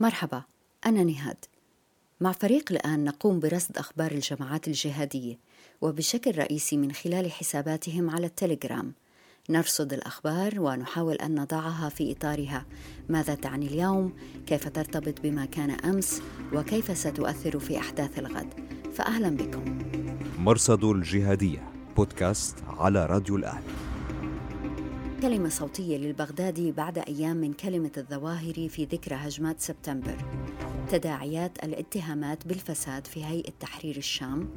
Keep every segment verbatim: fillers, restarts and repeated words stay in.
مرحبا، أنا نهاد. مع فريق الآن نقوم برصد أخبار الجماعات الجهادية، وبشكل رئيسي من خلال حساباتهم على التليجرام. نرصد الأخبار ونحاول أن نضعها في إطارها، ماذا تعني اليوم، كيف ترتبط بما كان أمس، وكيف ستؤثر في أحداث الغد. فأهلا بكم. مرصد الجهادية، بودكاست على راديو الآن. كلمة صوتية للبغدادي بعد أيام من كلمة الظواهري في ذكرى هجمات سبتمبر. تداعيات الاتهامات بالفساد في هيئة تحرير الشام.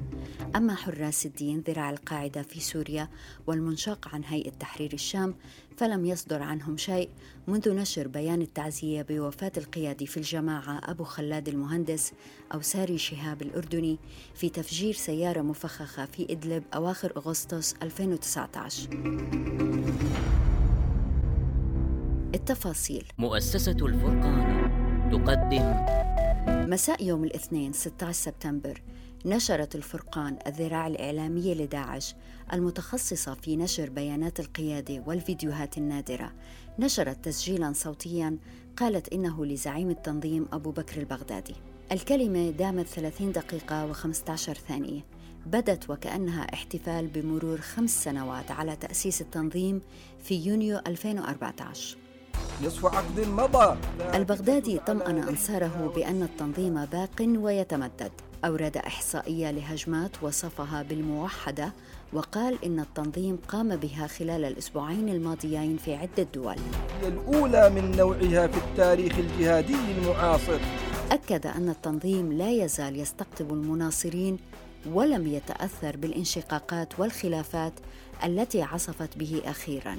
أما حراس الدين ذراع القاعدة في سوريا والمنشق عن هيئة تحرير الشام فلم يصدر عنهم شيء منذ نشر بيان التعزية بوفاة القيادي في الجماعة أبو خلاد المهندس أو ساري شهاب الأردني في تفجير سيارة مفخخة في إدلب أواخر أغسطس ألفين وتسعة عشر. التفاصيل. مؤسسة الفرقان تقدم. مساء يوم الاثنين ستة عشر سبتمبر نشرت الفرقان، الذراع الإعلامية لداعش المتخصصة في نشر بيانات القيادة والفيديوهات النادرة، نشرت تسجيلا صوتيا قالت إنه لزعيم التنظيم أبو بكر البغدادي. الكلمة دامت ثلاثين دقيقة و15 ثانية، بدت وكأنها احتفال بمرور خمس سنوات على تأسيس التنظيم في يونيو ألفين وأربعة عشر. نصف عقد مضى. البغدادي طمأن أنصاره بأن التنظيم باق ويتمدد. أورد إحصائية لهجمات وصفها بالموحدة، وقال إن التنظيم قام بها خلال الأسبوعين الماضيين في عدة دول، هي الأولى من نوعها في التاريخ الجهادي المعاصر. أكد أن التنظيم لا يزال يستقطب المناصرين ولم يتأثر بالانشقاقات والخلافات التي عصفت به أخيراً.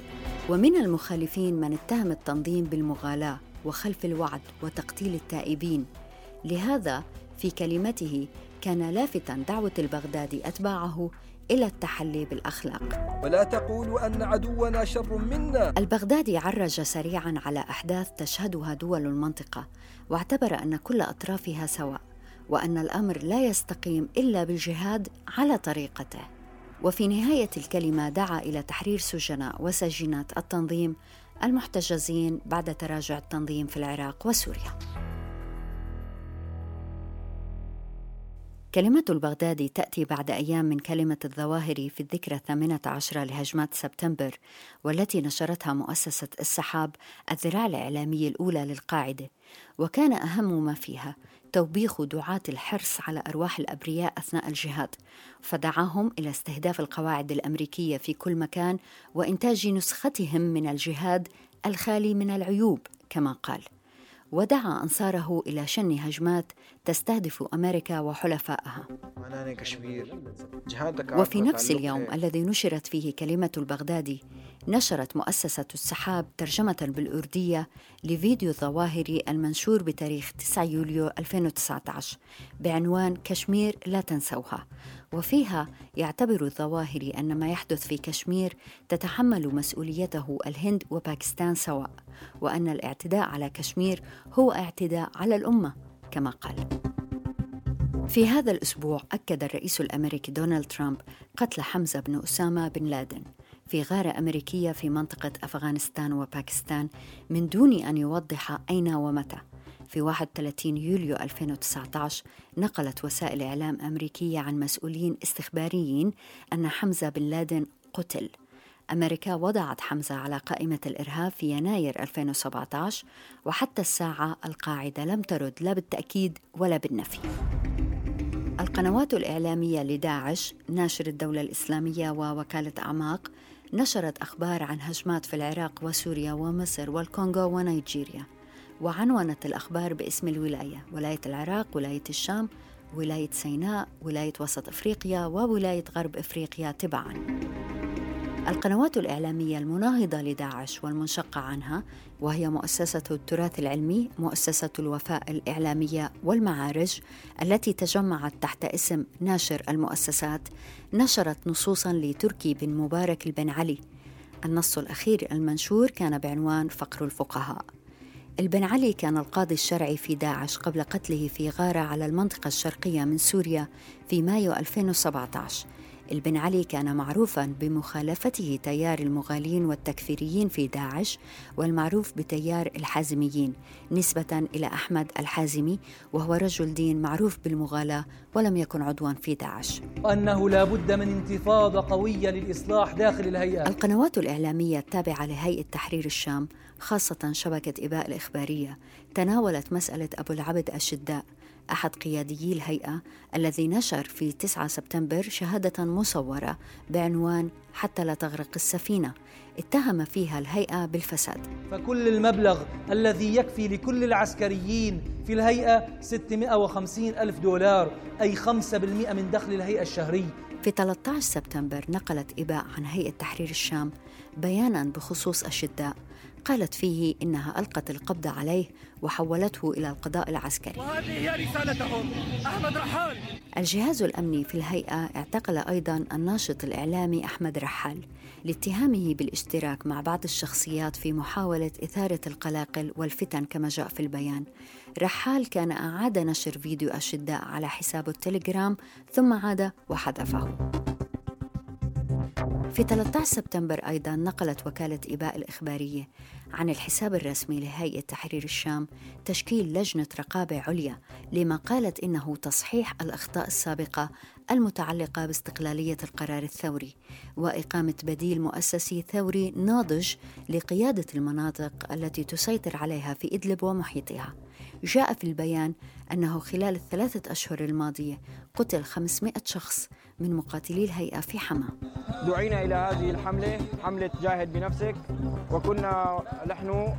ومن المخالفين من اتهم التنظيم بالمغالاة وخلف الوعد وتقتيل التائبين. لهذا في كلمته كان لافتاً دعوة البغدادي أتباعه إلى التحلي بالأخلاق. ولا تقولوا أن عدونا شر منا. البغدادي عرج سريعاً على أحداث تشهدها دول المنطقة، واعتبر أن كل أطرافها سواء، وأن الأمر لا يستقيم إلا بالجهاد على طريقته. وفي نهاية الكلمة دعا إلى تحرير سجناء وسجينات التنظيم المحتجزين بعد تراجع التنظيم في العراق وسوريا. كلمة البغدادي تأتي بعد أيام من كلمة الظواهري في الذكرى الثامنة عشرة لهجمات سبتمبر، والتي نشرتها مؤسسة السحاب الذراع الإعلامية الأولى للقاعدة، وكان أهم ما فيها توبيخ دعاة الحرص على أرواح الأبرياء أثناء الجهاد، فدعاهم إلى استهداف القواعد الأمريكية في كل مكان وإنتاج نسختهم من الجهاد الخالي من العيوب كما قال. ودعا أنصاره إلى شن هجمات تستهدف أمريكا وحلفائها. وفي نفس اليوم الذي نشرت فيه كلمة البغدادي، نشرت مؤسسة السحاب ترجمة بالأردية لفيديو الظواهري المنشور بتاريخ تسعة يوليو ألفين وتسعة عشر بعنوان كشمير لا تنسوها. وفيها يعتبر الظواهري أن ما يحدث في كشمير تتحمل مسؤوليته الهند وباكستان سواء، وأن الاعتداء على كشمير هو اعتداء على الأمة كما قال. في هذا الأسبوع أكد الرئيس الأمريكي دونالد ترامب قتل حمزة بن أسامة بن لادن في غارة أمريكية في منطقة أفغانستان وباكستان من دون أن يوضح أين ومتى. في واحد وثلاثين يوليو ألفين وتسعة عشر نقلت وسائل إعلام أمريكية عن مسؤولين استخباريين أن حمزة بن لادن قتل. أمريكا وضعت حمزة على قائمة الإرهاب في يناير ألفين وسبعة عشر، وحتى الساعة القاعدة لم ترد لا بالتأكيد ولا بالنفي. القنوات الإعلامية لداعش، ناشر الدولة الإسلامية ووكالة أعماق، نشرت أخبار عن هجمات في العراق وسوريا ومصر والكونغو ونيجيريا، وعنونت الأخبار باسم الولاية: ولاية العراق، ولاية الشام، ولاية سيناء، ولاية وسط أفريقيا، وولاية غرب أفريقيا تبعاً. القنوات الإعلامية المناهضة لداعش والمنشقة عنها، وهي مؤسسة التراث العلمي، مؤسسة الوفاء الإعلامية والمعارج التي تجمعت تحت اسم ناشر المؤسسات، نشرت نصوصاً لتركي بن مبارك البن علي. النص الأخير المنشور كان بعنوان فقر الفقهاء. البن علي كان القاضي الشرعي في داعش قبل قتله في غارة على المنطقة الشرقية من سوريا في مايو ألفين وسبعة عشر، البن علي كان معروفاً بمخالفته تيار المغالين والتكفيريين في داعش، والمعروف بتيار الحازميين، نسبة إلى أحمد الحازمي، وهو رجل دين معروف بالمغالاة ولم يكن عضواً في داعش. أنه لا بد من انتفاضة قوية للإصلاح داخل الهيئة. القنوات الإعلامية التابعة لهيئة تحرير الشام، خاصة شبكة إباء الإخبارية، تناولت مسألة أبو العبد الشداء، أحد قياديي الهيئة الذي نشر في تسعة سبتمبر شهادة مصورة بعنوان حتى لا تغرق السفينة، اتهم فيها الهيئة بالفساد. فكل المبلغ الذي يكفي لكل العسكريين في الهيئة ستمائة وخمسين ألف دولار، أي خمسة بالمئة من دخل الهيئة الشهري. في ثلاثة عشر سبتمبر نقلت إباء عن هيئة تحرير الشام بياناً بخصوص الشداء، قالت فيه إنها ألقت القبض عليه وحولته إلى القضاء العسكري. وهذه هي رسالتهم. أحمد رحال. الجهاز الأمني في الهيئة اعتقل أيضاً الناشط الإعلامي أحمد رحال لاتهامه بالاشتراك مع بعض الشخصيات في محاولة إثارة القلاقل والفتن كما جاء في البيان. رحال كان أعاد نشر فيديو الشداء على حسابه التليجرام، ثم عاد وحذفه. في ثلاثة عشر سبتمبر أيضاً نقلت وكالة إباء الإخبارية عن الحساب الرسمي لهيئة تحرير الشام تشكيل لجنة رقابة عليا لما قالت إنه تصحيح الأخطاء السابقة المتعلقة باستقلالية القرار الثوري وإقامة بديل مؤسسي ثوري ناضج لقيادة المناطق التي تسيطر عليها في إدلب ومحيطها. جاء في البيان أنه خلال الثلاثة أشهر الماضية قتل خمسمائة شخص من مقاتلي الهيئة في حما. دعينا إلى هذه الحملة، حملة جاهد بنفسك، وكنا نحن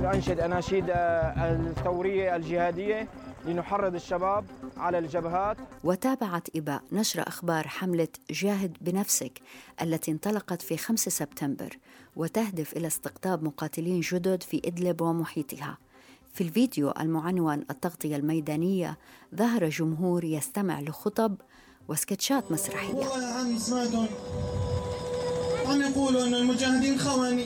ننشد أناشيد الثورية الجهادية لنحرض الشباب على الجبهات. وتابعت إباء نشر أخبار حملة جاهد بنفسك التي انطلقت في خمسة سبتمبر وتهدف إلى استقطاب مقاتلين جدد في إدلب ومحيطها. في الفيديو المعنون التغطية الميدانية ظهر جمهور يستمع لخطب وسكتشات مسرحية. ولا هم سمعتهم عم يقولوا أن المجاهدين خواني.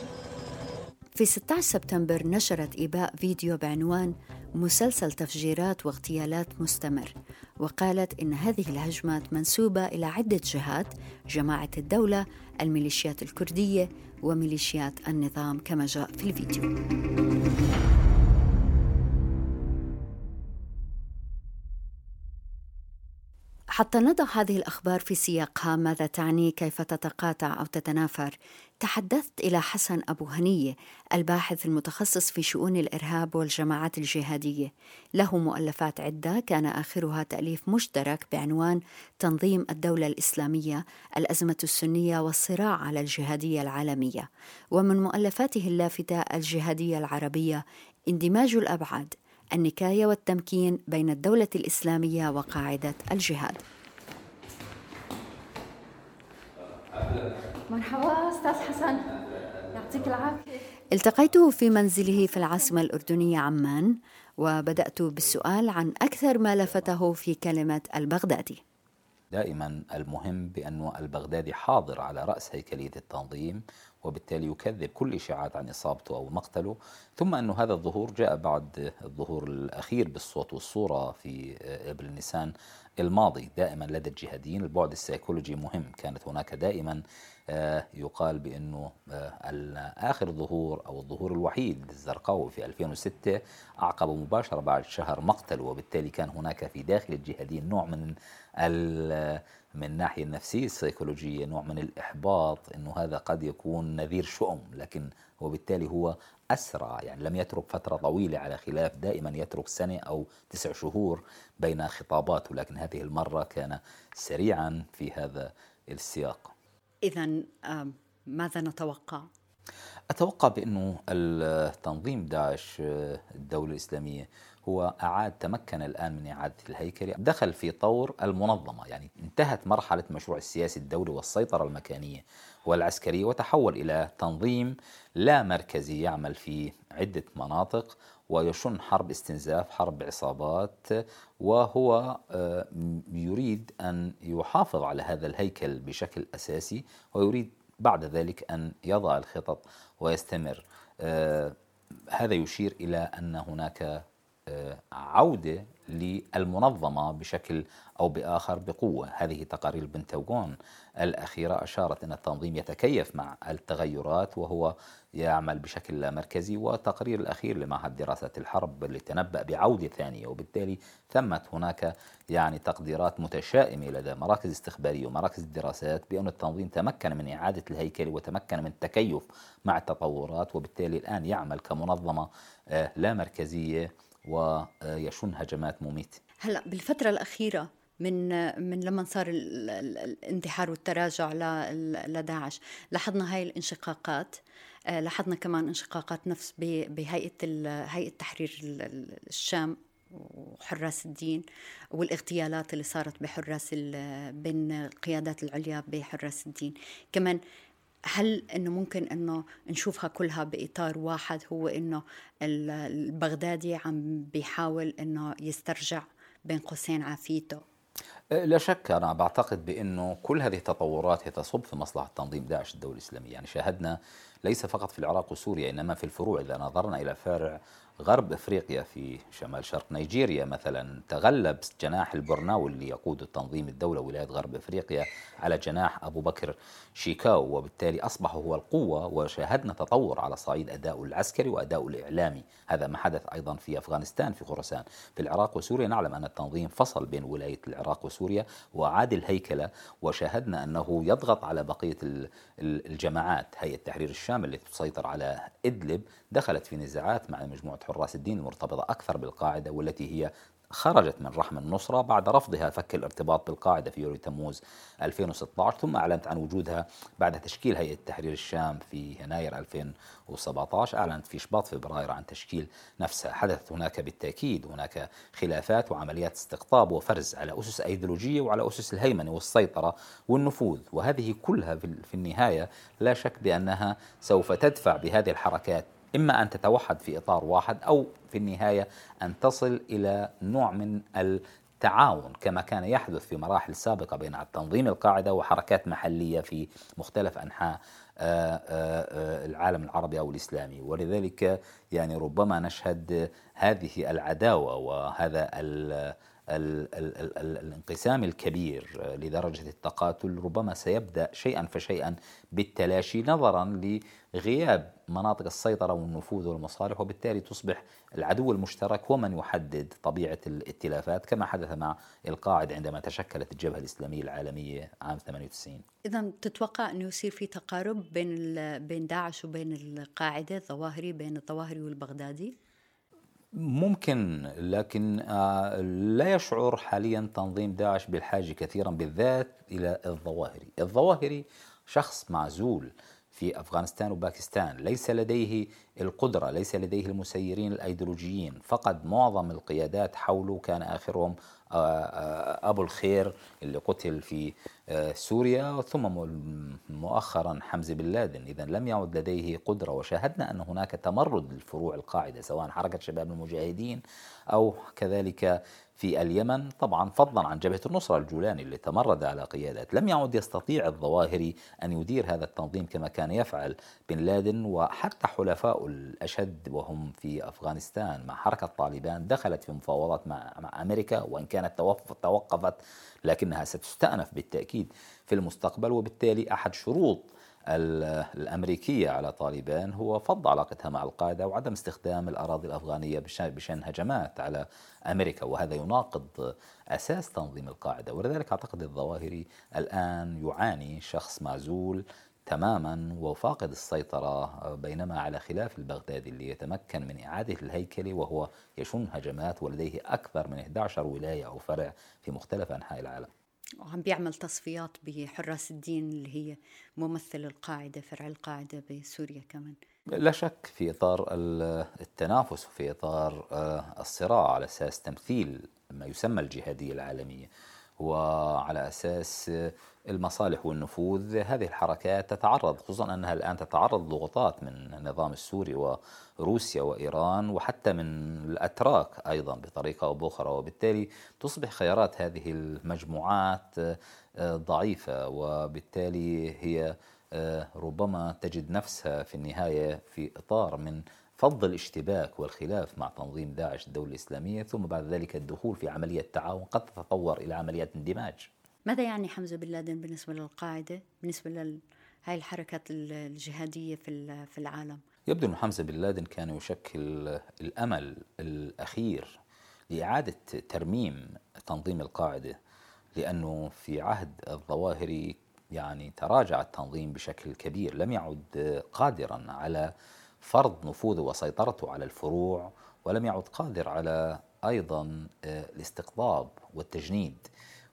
في ستة عشر سبتمبر نشرت إباء فيديو بعنوان مسلسل تفجيرات واغتيالات مستمر، وقالت إن هذه الهجمات منسوبة إلى عدة جهات: جماعة الدولة، الميليشيات الكردية، وميليشيات النظام كما جاء في الفيديو. حتى نضع هذه الأخبار في سياقها، ماذا تعني كيف تتقاطع أو تتنافر؟ تحدثت إلى حسن أبو هنية، الباحث المتخصص في شؤون الإرهاب والجماعات الجهادية. له مؤلفات عدة كان آخرها تأليف مشترك بعنوان تنظيم الدولة الإسلامية، الأزمة السنية والصراع على الجهادية العالمية. ومن مؤلفاته اللافتة الجهادية العربية، اندماج الأبعاد، النكاية والتمكين بين الدولة الإسلامية وقاعدة الجهاد. مرحبا أستاذ حسن، يعطيك العافية. التقيته في منزله في العاصمة الأردنية عمان، وبدأت بالسؤال عن أكثر ما لفته في كلمة البغدادي. دائما المهم بأن البغدادي حاضر على رأس هيكلية التنظيم، وبالتالي يكذب كل إشاعات عن إصابته أو مقتله، ثم أن هذا الظهور جاء بعد الظهور الأخير بالصوت والصورة في نيسان الماضي. دائما لدى الجهاديين البعد السيكولوجي مهم، كانت هناك دائما يقال بأنه آخر ظهور أو الظهور الوحيد للزرقاوي في ألفين وستة أعقب مباشرة بعد شهر مقتله، وبالتالي كان هناك في داخل الجهاديين نوع من ال من الناحية النفسية السيكولوجية، نوع من الإحباط أنه هذا قد يكون نذير شؤم، لكن وبالتالي هو أسرع، يعني لم يترك فترة طويلة على خلاف دائما يترك سنة أو تسع شهور بين خطاباته، لكن هذه المرة كان سريعا في هذا السياق. إذن ماذا نتوقع؟ أتوقع بأنه التنظيم داعش الدولة الإسلامية هو أعاد تمكن الآن من إعادة الهيكلة، دخل في طور المنظمة، يعني انتهت مرحلة مشروع السياسي الدولي والسيطرة المكانية والعسكرية وتحول إلى تنظيم لا مركزي يعمل في عدة مناطق ويشن حرب استنزاف، حرب عصابات، وهو يريد أن يحافظ على هذا الهيكل بشكل أساسي ويريد بعد ذلك أن يضع الخطط ويستمر. هذا يشير إلى أن هناك عودة للمنظمة بشكل أو بآخر بقوة. هذه تقارير البنتاغون الأخيرة أشارت أن التنظيم يتكيف مع التغيرات وهو يعمل بشكل مركزي، وتقرير الأخير لمعهد دراسة الحرب اللي تنبأ بعودة ثانية، وبالتالي تمت هناك يعني تقديرات متشائمة لدى مراكز استخبارية ومراكز الدراسات بأن التنظيم تمكن من إعادة الهيكل وتمكن من التكيف مع التطورات، وبالتالي الآن يعمل كمنظمة لا مركزية ويشن هجمات مميتة. هلأ بالفترة الأخيرة من من لما صار الانتحار والتراجع لداعش لاحظنا هاي الانشقاقات، لاحظنا كمان انشقاقات نفس بهيئة هيئة تحرير الشام وحراس الدين، والاغتيالات اللي صارت بحراس بين القيادات العليا بحراس الدين كمان. هل أنه ممكن أنه نشوفها كلها بإطار واحد، هو أنه البغدادي عم بيحاول أنه يسترجع بين قوسين عافيته؟ لا شك، أنا بعتقد بأنه كل هذه التطورات تصب في مصلحة تنظيم داعش الدولة الإسلامية. يعني شاهدنا ليس فقط في العراق وسوريا إنما في الفروع، إذا نظرنا إلى فرع غرب أفريقيا في شمال شرق نيجيريا مثلا، تغلب جناح البرناوي اللي يقود التنظيم الدولة ولايات غرب أفريقيا على جناح أبو بكر شيكاو، وبالتالي أصبح هو القوة، وشاهدنا تطور على صعيد أداء العسكري وأداء الإعلامي. هذا ما حدث أيضا في أفغانستان، في خراسان، في العراق وسوريا. نعلم أن التنظيم فصل بين ولاية العراق وسوريا وعاد الهيكلة، وشاهدنا أنه يضغط على بقية الجماعات. هيئة تحرير الشام التي تسيطر على إدلب دخلت في نزاعات مع مجموعة حراس الدين المرتبطة أكثر بالقاعدة، والتي هي خرجت من رحم النصرة بعد رفضها فك الارتباط بالقاعدة في يوليو تموز ألفين وستة عشر، ثم أعلنت عن وجودها بعد تشكيل هيئة تحرير الشام في يناير ألفين وسبعة عشر، أعلنت في شباط فبراير عن تشكيل نفسها. حدثت هناك بالتأكيد هناك خلافات وعمليات استقطاب وفرز على أسس أيديولوجية وعلى أسس الهيمنة والسيطرة والنفوذ، وهذه كلها في النهاية لا شك بأنها سوف تدفع بهذه الحركات إما أن تتوحد في إطار واحد أو في النهاية أن تصل إلى نوع من التعاون كما كان يحدث في مراحل سابقة بين التنظيم القاعدة وحركات محلية في مختلف أنحاء العالم العربي أو الإسلامي. ولذلك يعني ربما نشهد هذه العداوة وهذا ال ال ال ال ال الانقسام الكبير لدرجة التقاتل ربما سيبدأ شيئا فشيئا بالتلاشي، نظرا لغياب مناطق السيطرة والنفوذ والمصالح، وبالتالي تصبح العدو المشترك هو من يحدد طبيعة الائتلافات كما حدث مع القاعدة عندما تشكلت الجبهة الإسلامية العالمية عام ثمانية وتسعين. إذا تتوقع أنه يصير في تقارب بين بين داعش وبين القاعدة، الظواهري بين الظواهري والبغدادي؟ ممكن، لكن لا يشعر حاليا تنظيم داعش بالحاجة كثيرا بالذات إلى الظواهري. الظواهري شخص معزول في أفغانستان وباكستان، ليس لديه القدرة، ليس لديه المسيرين الأيديولوجيين، فقد معظم القيادات حوله، كان آخرهم أبو الخير اللي قتل في سوريا، ثم مؤخرا حمزة بن لادن. إذن لم يعد لديه قدرة، وشاهدنا أن هناك تمرد للفروع القاعدة سواء حركة شباب المجاهدين أو كذلك في اليمن، طبعا فضلا عن جبهة النصرة الجولاني اللي تمرد على قيادات. لم يعد يستطيع الظواهري أن يدير هذا التنظيم كما كان يفعل بن لادن، وحتى حلفاء الأشد وهم في أفغانستان مع حركة طالبان دخلت في مفاوضات مع, مع أمريكا، وإن كانت توقفت لكنها ستستأنف بالتأكيد في المستقبل. وبالتالي أحد شروط الأمريكية على طالبان هو فض علاقتها مع القاعدة وعدم استخدام الأراضي الأفغانية بشأن هجمات على أمريكا، وهذا يناقض أساس تنظيم القاعدة. ولذلك أعتقد الظواهري الآن يعاني، شخص معزول تماما وفاقد السيطرة، بينما على خلاف البغدادي اللي يتمكن من إعادة الهيكل وهو يشن هجمات ولديه أكثر من إحدى عشرة ولاية أو فرع في مختلف أنحاء العالم، وعم بيعمل تصفيات بحراس الدين اللي هي ممثل القاعدة، فرع القاعدة بسوريا كمان. لا شك في إطار التنافس وفي إطار الصراع على أساس تمثيل ما يسمى الجهادية العالمية وعلى أساس المصالح والنفوذ، هذه الحركات تتعرض، خصوصا أنها الآن تتعرض ضغوطات من النظام السوري وروسيا وإيران وحتى من الأتراك أيضا بطريقة أو بأخرى، وبالتالي تصبح خيارات هذه المجموعات ضعيفة، وبالتالي هي ربما تجد نفسها في النهاية في إطار من فض الاشتباك والخلاف مع تنظيم داعش الدولة الإسلامية، ثم بعد ذلك الدخول في عملية تعاون قد تتطور إلى عمليات اندماج. ماذا يعني حمزة بن لادن بالنسبة للقاعدة، بالنسبة لهذه الحركات الجهادية في العالم؟ يبدو أن حمزة بن لادن كان يشكل الأمل الأخير لإعادة ترميم تنظيم القاعدة، لأنه في عهد الظواهري يعني تراجع التنظيم بشكل كبير، لم يعد قادرا على فرض نفوذه وسيطرته على الفروع، ولم يعد قادر على أيضا الاستقطاب والتجنيد.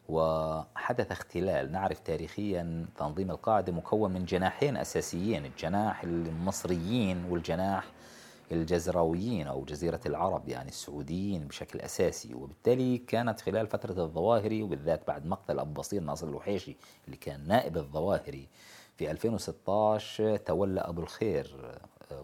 وحدث اختلال، نعرف تاريخيا تنظيم القاعدة مكون من جناحين أساسيين، الجناح المصريين والجناح الجزراويين أو جزيرة العرب يعني السعوديين بشكل أساسي. وبالتالي كانت خلال فترة الظواهري وبالذات بعد مقتل أبو بصير ناصر الوحيشي اللي كان نائب الظواهري في ألفين وستة عشر، تولى أبو الخير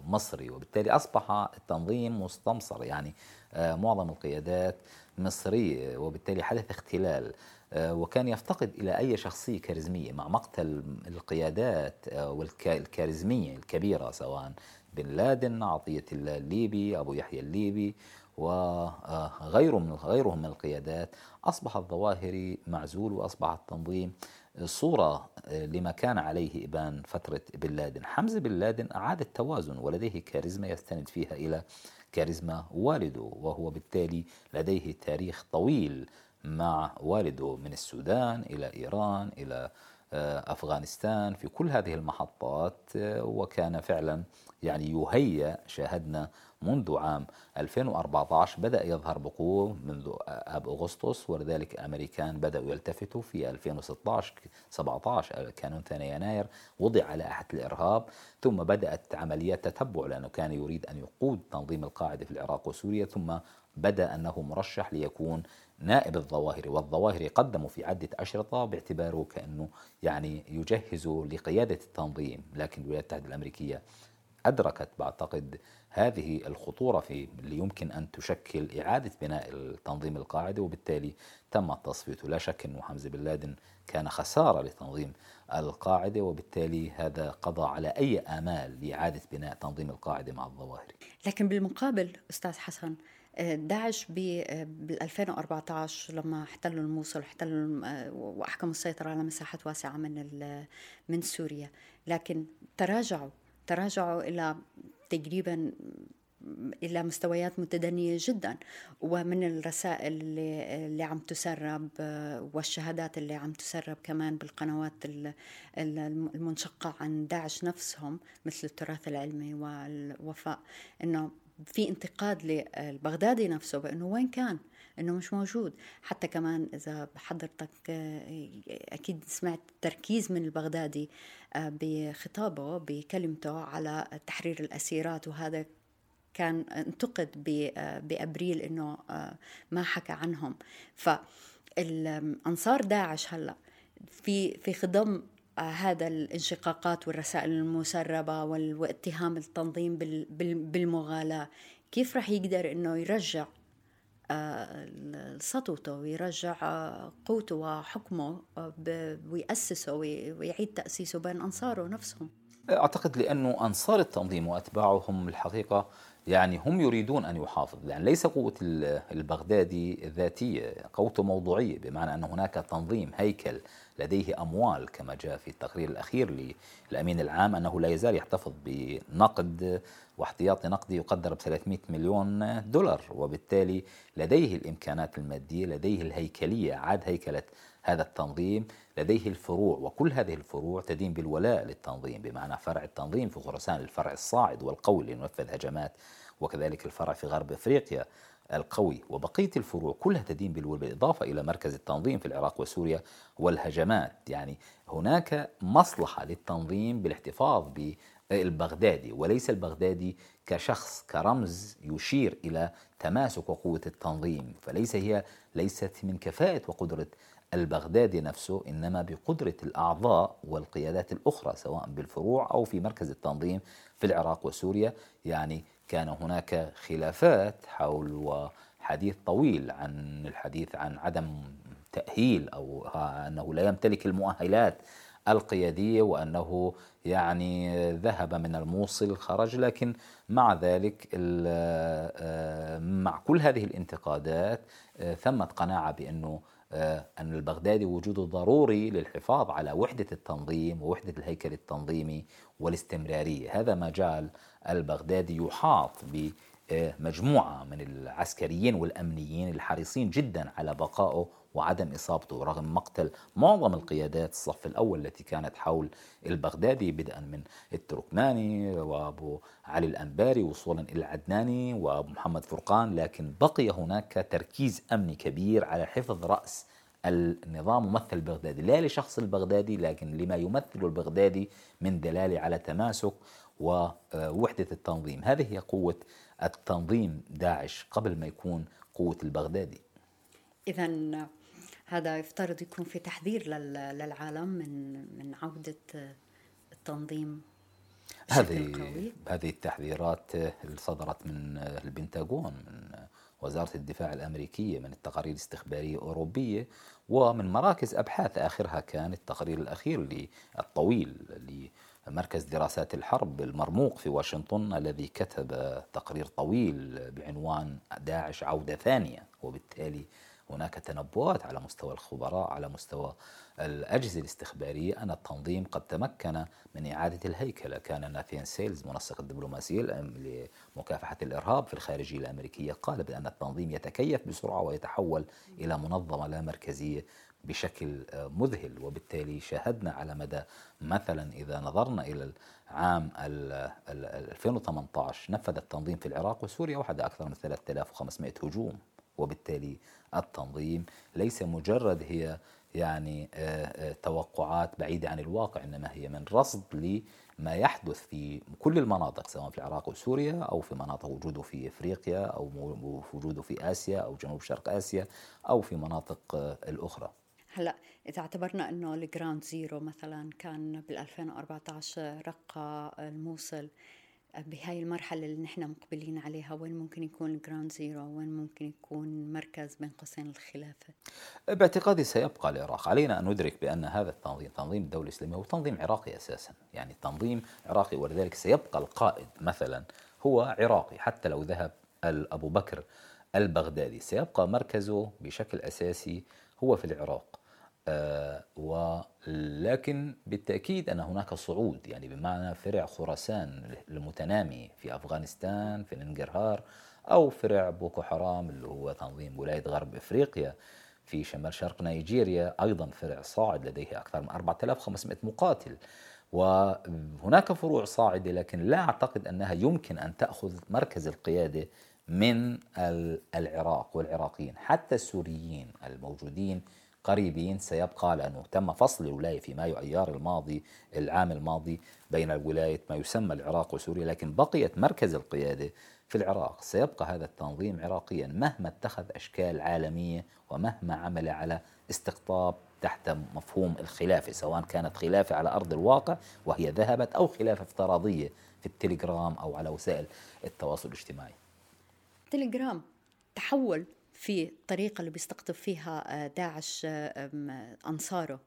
مصري، وبالتالي أصبح التنظيم مستمصر يعني معظم القيادات مصرية، وبالتالي حدث اختلال وكان يفتقد إلى أي شخصية كاريزمية. مع مقتل القيادات والكاريزمية الكبيرة سواء بن لادن، عطية الليبي، أبو يحيى الليبي وغيرهم غيرهم من القيادات، أصبح الظواهري معزول، وأصبح التنظيم صورة لما كان عليه إبان فترة بن لادن. حمزة بن لادن أعاد التوازن، ولديه كاريزما يستند فيها إلى كاريزما والده، وهو بالتالي لديه تاريخ طويل مع والده من السودان إلى إيران إلى أفغانستان، في كل هذه المحطات، وكان فعلا يعني يهيأ. شاهدنا منذ عام ألفين وأربعة عشر بدأ يظهر بقوة منذ أب أغسطس، ولذلك الأمريكان بدأوا يلتفتوا في ألفين وستة عشر سبعة عشر كانون ثاني يناير، وضع على لائحة الإرهاب، ثم بدأت عمليات تتبع لأنه كان يريد أن يقود تنظيم القاعدة في العراق وسوريا، ثم بدأ أنه مرشح ليكون نائب الظواهري، والظواهري قدموا في عدة أشرطة باعتباره كأنه يعني يجهزه لقيادة التنظيم، لكن الولايات المتحدة الأمريكية أدركت بعتقد هذه الخطورة في اللي يمكن أن تشكل إعادة بناء التنظيم القاعدة، وبالتالي تم تصفيته. لا شك أن حمزة بن لادن كان خسارة لتنظيم القاعدة، وبالتالي هذا قضى على أي آمال لإعادة بناء تنظيم القاعدة مع الظواهري. لكن بالمقابل أستاذ حسن، داعش بال2014 لما احتلوا الموصل احتلوا وأحكموا السيطرة على مساحات واسعة من من سوريا، لكن تراجعوا تراجعوا إلى تقريبا إلى مستويات متدنية جدا، ومن الرسائل اللي, اللي عم تسرب والشهادات اللي عم تسرب كمان بالقنوات المنشقة عن داعش نفسهم مثل التراث العلمي والوفاء، إنه في انتقاد للبغدادي نفسه بأنه وين كان، إنه مش موجود. حتى كمان إذا حضرتك أكيد سمعت تركيز من البغدادي بخطابه بكلمته على تحرير الأسيرات، وهذا كان انتقد بأبريل إنه ما حكى عنهم. فالأنصار داعش هلأ في في خضم هذا الانشقاقات والرسائل المسربة والاتهام التنظيم بالمغالاة، كيف رح يقدر إنه يرجع سطوته ويرجع قوته وحكمه ويأسسه ويعيد تأسيسه بين أنصاره نفسهم؟ أعتقد لأنه أنصار التنظيم وأتباعهم الحقيقة يعني هم يريدون أن يحافظ، يعني ليس قوة البغدادي ذاتية، قوته موضوعية، بمعنى أن هناك تنظيم هيكل لديه أموال، كما جاء في التقرير الأخير للأمين العام أنه لا يزال يحتفظ بنقد واحتياطي نقدي يقدر ب ثلاثمئة مليون دولار، وبالتالي لديه الإمكانات المادية، لديه الهيكلية، عاد هيكلة هذا التنظيم، لديه الفروع، وكل هذه الفروع تدين بالولاء للتنظيم، بمعنى فرع التنظيم في خراسان الفرع الصاعد والقوي لينفذ هجمات، وكذلك الفرع في غرب أفريقيا القوي، وبقية الفروع كلها تدين بالولاء، بالإضافة إلى مركز التنظيم في العراق وسوريا والهجمات. يعني هناك مصلحة للتنظيم بالاحتفاظ بالبغدادي، وليس البغدادي كشخص كرمز يشير إلى تماسك وقوة التنظيم، فليس هي ليست من كفاءة وقدرة البغدادي نفسه، إنما بقدرة الأعضاء والقيادات الأخرى سواء بالفروع أو في مركز التنظيم في العراق وسوريا. يعني كان هناك خلافات حول وحديث طويل عن الحديث عن عدم تأهيل أو أنه لا يمتلك المؤهلات القيادية، وأنه يعني ذهب من الموصل خرج، لكن مع ذلك مع كل هذه الانتقادات ثمت قناعة بأنه أن البغدادي وجوده ضروري للحفاظ على وحدة التنظيم ووحدة الهيكل التنظيمي والاستمرارية. هذا ما جعل البغدادي يحاط بمجموعة من العسكريين والأمنيين الحريصين جدا على بقائه وعدم إصابته رغم مقتل معظم القيادات الصف الأول التي كانت حول البغدادي، بدءا من التركماني وأبو علي الأنباري وصولا إلى العدناني وأبو محمد فرقان، لكن بقي هناك تركيز أمني كبير على حفظ رأس النظام ممثل البغدادي، لا لشخص البغدادي لكن لما يمثل البغدادي من دلالة على تماسك ووحدة التنظيم. هذه هي قوة التنظيم داعش قبل ما يكون قوة البغدادي. إذن هذا يفترض يكون في تحذير للعالم من من عودة التنظيم. هذه هذه التحذيرات صدرت من البنتاغون، من وزارة الدفاع الأمريكية، من التقارير الاستخبارية الأوروبية، ومن مراكز أبحاث. آخرها كان التقرير الأخير الطويل لمركز دراسات الحرب المرموق في واشنطن الذي كتب تقرير طويل بعنوان داعش عودة ثانية، وبالتالي هناك تنبؤات على مستوى الخبراء على مستوى الأجهزة الاستخبارية أن التنظيم قد تمكن من إعادة الهيكلة. كان ناثان سيلز منسق الدبلوماسية لمكافحة الإرهاب في الخارجية الأمريكية قال بأن التنظيم يتكيف بسرعة ويتحول إلى منظمة لا مركزية بشكل مذهل، وبالتالي شاهدنا على مدى مثلا إذا نظرنا إلى عام ألفين وثمانية عشر نفذ التنظيم في العراق وسوريا وحد أكثر من ثلاثة آلاف وخمسمائة هجوم. وبالتالي التنظيم ليس مجرد هي يعني توقعات بعيدة عن الواقع، إنما هي من رصد لما يحدث في كل المناطق سواء في العراق وسوريا أو في مناطق وجوده في إفريقيا أو وجوده في آسيا أو جنوب شرق آسيا أو في مناطق الأخرى. هلأ إذا اعتبرنا أنه الجراوند زيرو مثلا كان بالألفين وأربعة عشر رقى الموصل، بهاي المرحلة اللي نحن مقبلين عليها وين ممكن يكون الجراوند زيرو، وين ممكن يكون مركز بين قوسين الخلافة؟ باعتقادي سيبقى العراق. علينا أن ندرك بأن هذا التنظيم تنظيم الدولة الإسلامية هو تنظيم عراقي أساسا، يعني تنظيم عراقي، ولذلك سيبقى القائد مثلا هو عراقي حتى لو ذهب أبو بكر البغدادي، سيبقى مركزه بشكل أساسي هو في العراق. آه ولكن بالتأكيد أن هناك صعود، يعني بمعنى فرع خراسان المتنامي في أفغانستان في الانقرهار، أو فرع بوكو حرام اللي هو تنظيم ولاية غرب إفريقيا في شمال شرق نيجيريا، أيضا فرع صاعد لديه أكثر من أربعة آلاف وخمسمائة مقاتل، وهناك فروع صاعدة لكن لا أعتقد أنها يمكن أن تأخذ مركز القيادة من العراق والعراقيين. حتى السوريين الموجودين قريبين سيبقى، لأنه تم فصل الولاية في مايو أيار الماضي العام الماضي بين الولاية ما يسمى العراق وسوريا، لكن بقيت مركز القيادة في العراق. سيبقى هذا التنظيم عراقيا مهما اتخذ أشكال عالمية ومهما عمل على استقطاب تحت مفهوم الخلافة، سواء كانت خلافة على أرض الواقع وهي ذهبت أو خلافة افتراضية في التليجرام أو على وسائل التواصل الاجتماعي. التليجرام تحول في الطريقة اللي بيستقطب فيها داعش أنصاره،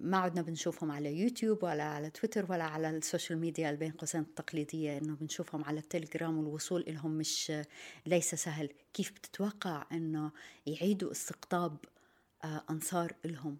ما عدنا بنشوفهم على يوتيوب ولا على تويتر ولا على السوشيال ميديا البين قوسين التقليدية، إنه بنشوفهم على التليجرام والوصول إلهم مش ليس سهل. كيف بتتوقع إنه يعيدوا استقطاب أنصار إلهم؟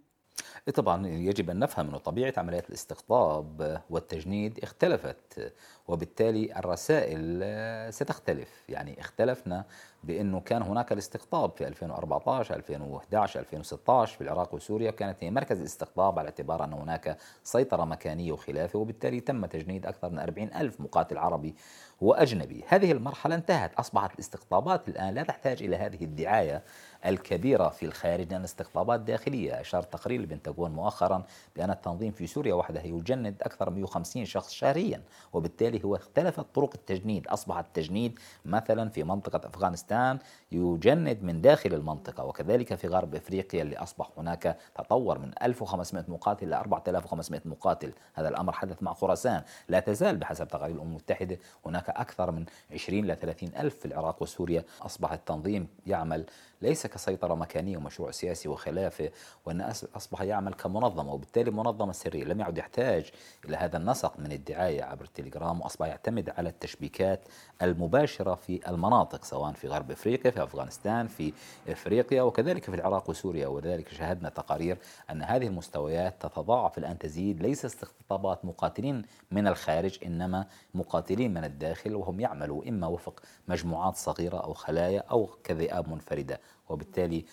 طبعا يجب أن نفهم أن طبيعة عمليات الاستقطاب والتجنيد اختلفت، وبالتالي الرسائل ستختلف. يعني اختلفنا بأنه كان هناك الاستقطاب في ألفين وأربعة عشر ألفين وأحد عشر ألفين وستة عشر في العراق وسوريا، كانت هي مركز الاستقطاب على اعتبار أن هناك سيطرة مكانية وخلافة، وبالتالي تم تجنيد أكثر من أربعين ألف مقاتل عربي وأجنبي. هذه المرحلة انتهت، أصبحت الاستقطابات الآن لا تحتاج إلى هذه الدعاية الكبيرة في الخارج لأن استقطابات داخلية. أشار تقرير البنتاغون مؤخرا بأن التنظيم في سوريا وحده يجند أكثر من مئة وخمسين شخص شهريا، وبالتالي هو اختلفت طرق التجنيد. أصبح التجنيد مثلا في منطقة أفغانستان يجند من داخل المنطقة، وكذلك في غرب إفريقيا اللي أصبح هناك تطور من ألف وخمسمائة مقاتل إلى أربعة آلاف وخمسمائة مقاتل. هذا الأمر حدث مع خراسان، لا تزال بحسب تقارير الأمم المتحدة هناك أكثر من عشرين إلى ثلاثين ألف في العراق وسوريا. أصبح التنظيم يعمل ليس كسيطرة مكانية ومشروع سياسي وخلافة، وأن أصبح يعمل كمنظمة، وبالتالي منظمة سرية لم يعد يحتاج إلى هذا النسق من الدعاية عبر التليجرام، وأصبح يعتمد على التشبيكات المباشرة في المناطق سواء في غرب أفريقيا، في أفغانستان، في أفريقيا، وكذلك في العراق وسوريا. ولذلك شاهدنا تقارير أن هذه المستويات تتضاعف الآن، تزيد ليس استقطابات مقاتلين من الخارج إنما مقاتلين من الداخل، وهم يعملوا إما وفق مجموعات صغيرة أو خلايا أو كذئاب منفردة. وبالتالي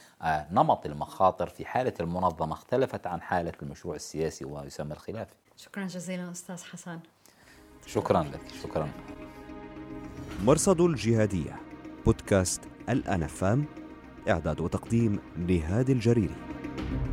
نمط المخاطر في حالة المنظمة اختلفت عن حالة المشروع السياسي ويسمى الخلافي. شكرا جزيلا أستاذ حسن. شكرا لك. شكرا. مرصد الجهادية، بودكاست الآن. فام إعداد وتقديم نهاد الجريري.